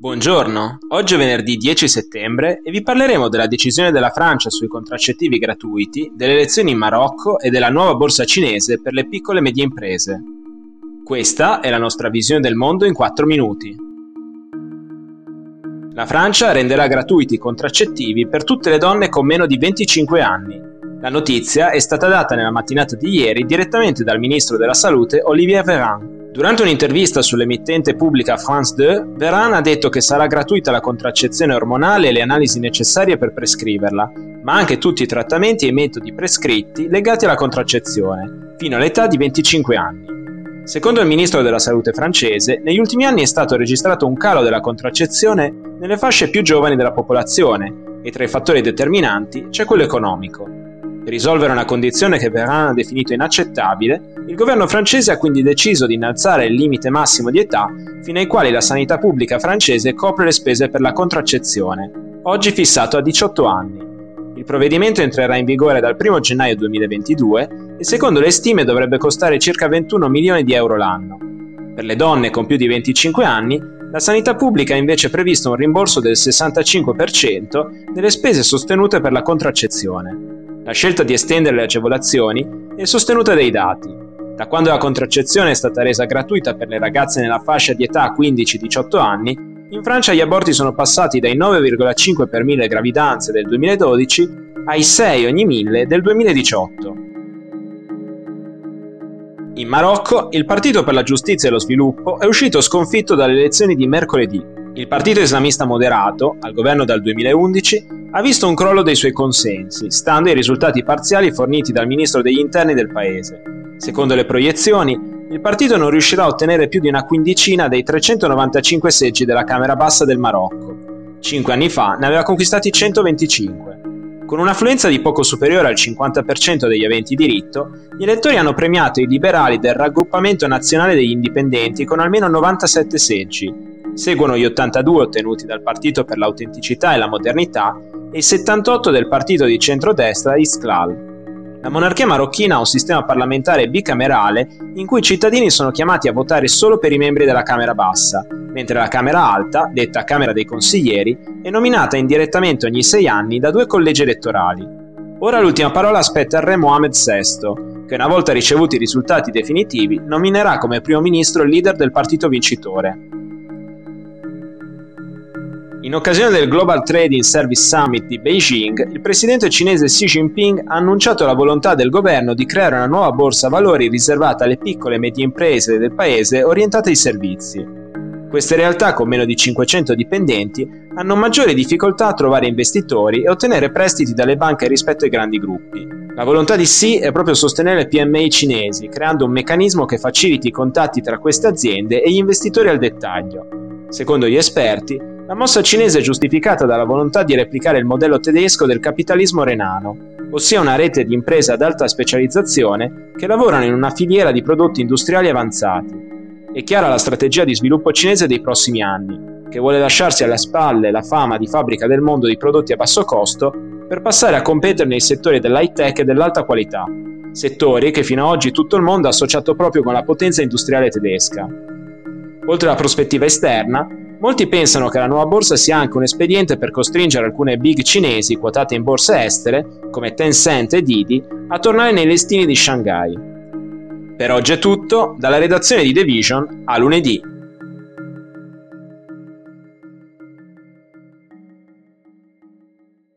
Buongiorno, oggi è venerdì 10 settembre e vi parleremo della decisione della Francia sui contraccettivi gratuiti, delle elezioni in Marocco e della nuova borsa cinese per le piccole e medie imprese. Questa è la nostra visione del mondo in 4 minuti. La Francia renderà gratuiti i contraccettivi per tutte le donne con meno di 25 anni. La notizia è stata data nella mattinata di ieri direttamente dal ministro della Salute Olivier Véran. Durante un'intervista sull'emittente pubblica France 2, Véran ha detto che sarà gratuita la contraccezione ormonale e le analisi necessarie per prescriverla, ma anche tutti i trattamenti e i metodi prescritti legati alla contraccezione, fino all'età di 25 anni. Secondo il ministro della Salute francese, negli ultimi anni è stato registrato un calo della contraccezione nelle fasce più giovani della popolazione e tra i fattori determinanti c'è quello economico. Per risolvere una condizione che Véran ha definito inaccettabile, il governo francese ha quindi deciso di innalzare il limite massimo di età fino ai quali la sanità pubblica francese copre le spese per la contraccezione, oggi fissato a 18 anni. Il provvedimento entrerà in vigore dal 1 gennaio 2022 e secondo le stime dovrebbe costare circa 21 milioni di euro l'anno. Per le donne con più di 25 anni, la sanità pubblica ha invece previsto un rimborso del 65% delle spese sostenute per la contraccezione. La scelta di estendere le agevolazioni è sostenuta dai dati. Da quando la contraccezione è stata resa gratuita per le ragazze nella fascia di età 15-18 anni, in Francia gli aborti sono passati dai 9,5 per mille gravidanze del 2012 ai 6 ogni 1000 del 2018. In Marocco, il Partito per la Giustizia e lo Sviluppo è uscito sconfitto dalle elezioni di mercoledì. Il partito islamista moderato, al governo dal 2011, ha visto un crollo dei suoi consensi, stando ai risultati parziali forniti dal ministro degli interni del paese. Secondo le proiezioni, il partito non riuscirà a ottenere più di una quindicina dei 395 seggi della Camera Bassa del Marocco. 5 anni fa ne aveva conquistati 125. Con un'affluenza di poco superiore al 50% degli aventi diritto, gli elettori hanno premiato i liberali del raggruppamento nazionale degli indipendenti con almeno 97 seggi. Seguono gli 82 ottenuti dal Partito per l'Autenticità e la Modernità e i 78 del partito di centrodestra Istiqlal. La monarchia marocchina ha un sistema parlamentare bicamerale in cui i cittadini sono chiamati a votare solo per i membri della Camera Bassa, mentre la Camera Alta, detta Camera dei Consiglieri, è nominata indirettamente ogni 6 anni da 2 collegi elettorali. Ora l'ultima parola spetta al re Mohammed VI, che una volta ricevuti i risultati definitivi nominerà come primo ministro il leader del partito vincitore. In occasione del Global Trading Service Summit di Beijing, il presidente cinese Xi Jinping ha annunciato la volontà del governo di creare una nuova borsa valori riservata alle piccole e medie imprese del paese orientate ai servizi. Queste realtà con meno di 500 dipendenti hanno maggiore difficoltà a trovare investitori e ottenere prestiti dalle banche rispetto ai grandi gruppi. La volontà di Xi è proprio sostenere le PMI cinesi, creando un meccanismo che faciliti i contatti tra queste aziende e gli investitori al dettaglio. Secondo gli esperti, la mossa cinese è giustificata dalla volontà di replicare il modello tedesco del capitalismo renano, ossia una rete di imprese ad alta specializzazione che lavorano in una filiera di prodotti industriali avanzati. È chiara la strategia di sviluppo cinese dei prossimi anni, che vuole lasciarsi alle spalle la fama di fabbrica del mondo di prodotti a basso costo per passare a competere nei settori dell'high tech e dell'alta qualità, settori che fino ad oggi tutto il mondo ha associato proprio con la potenza industriale tedesca. Oltre alla prospettiva esterna, molti pensano che la nuova borsa sia anche un espediente per costringere alcune big cinesi quotate in borse estere, come Tencent e Didi, a tornare nei listini di Shanghai. Per oggi è tutto, dalla redazione di The Vision a lunedì.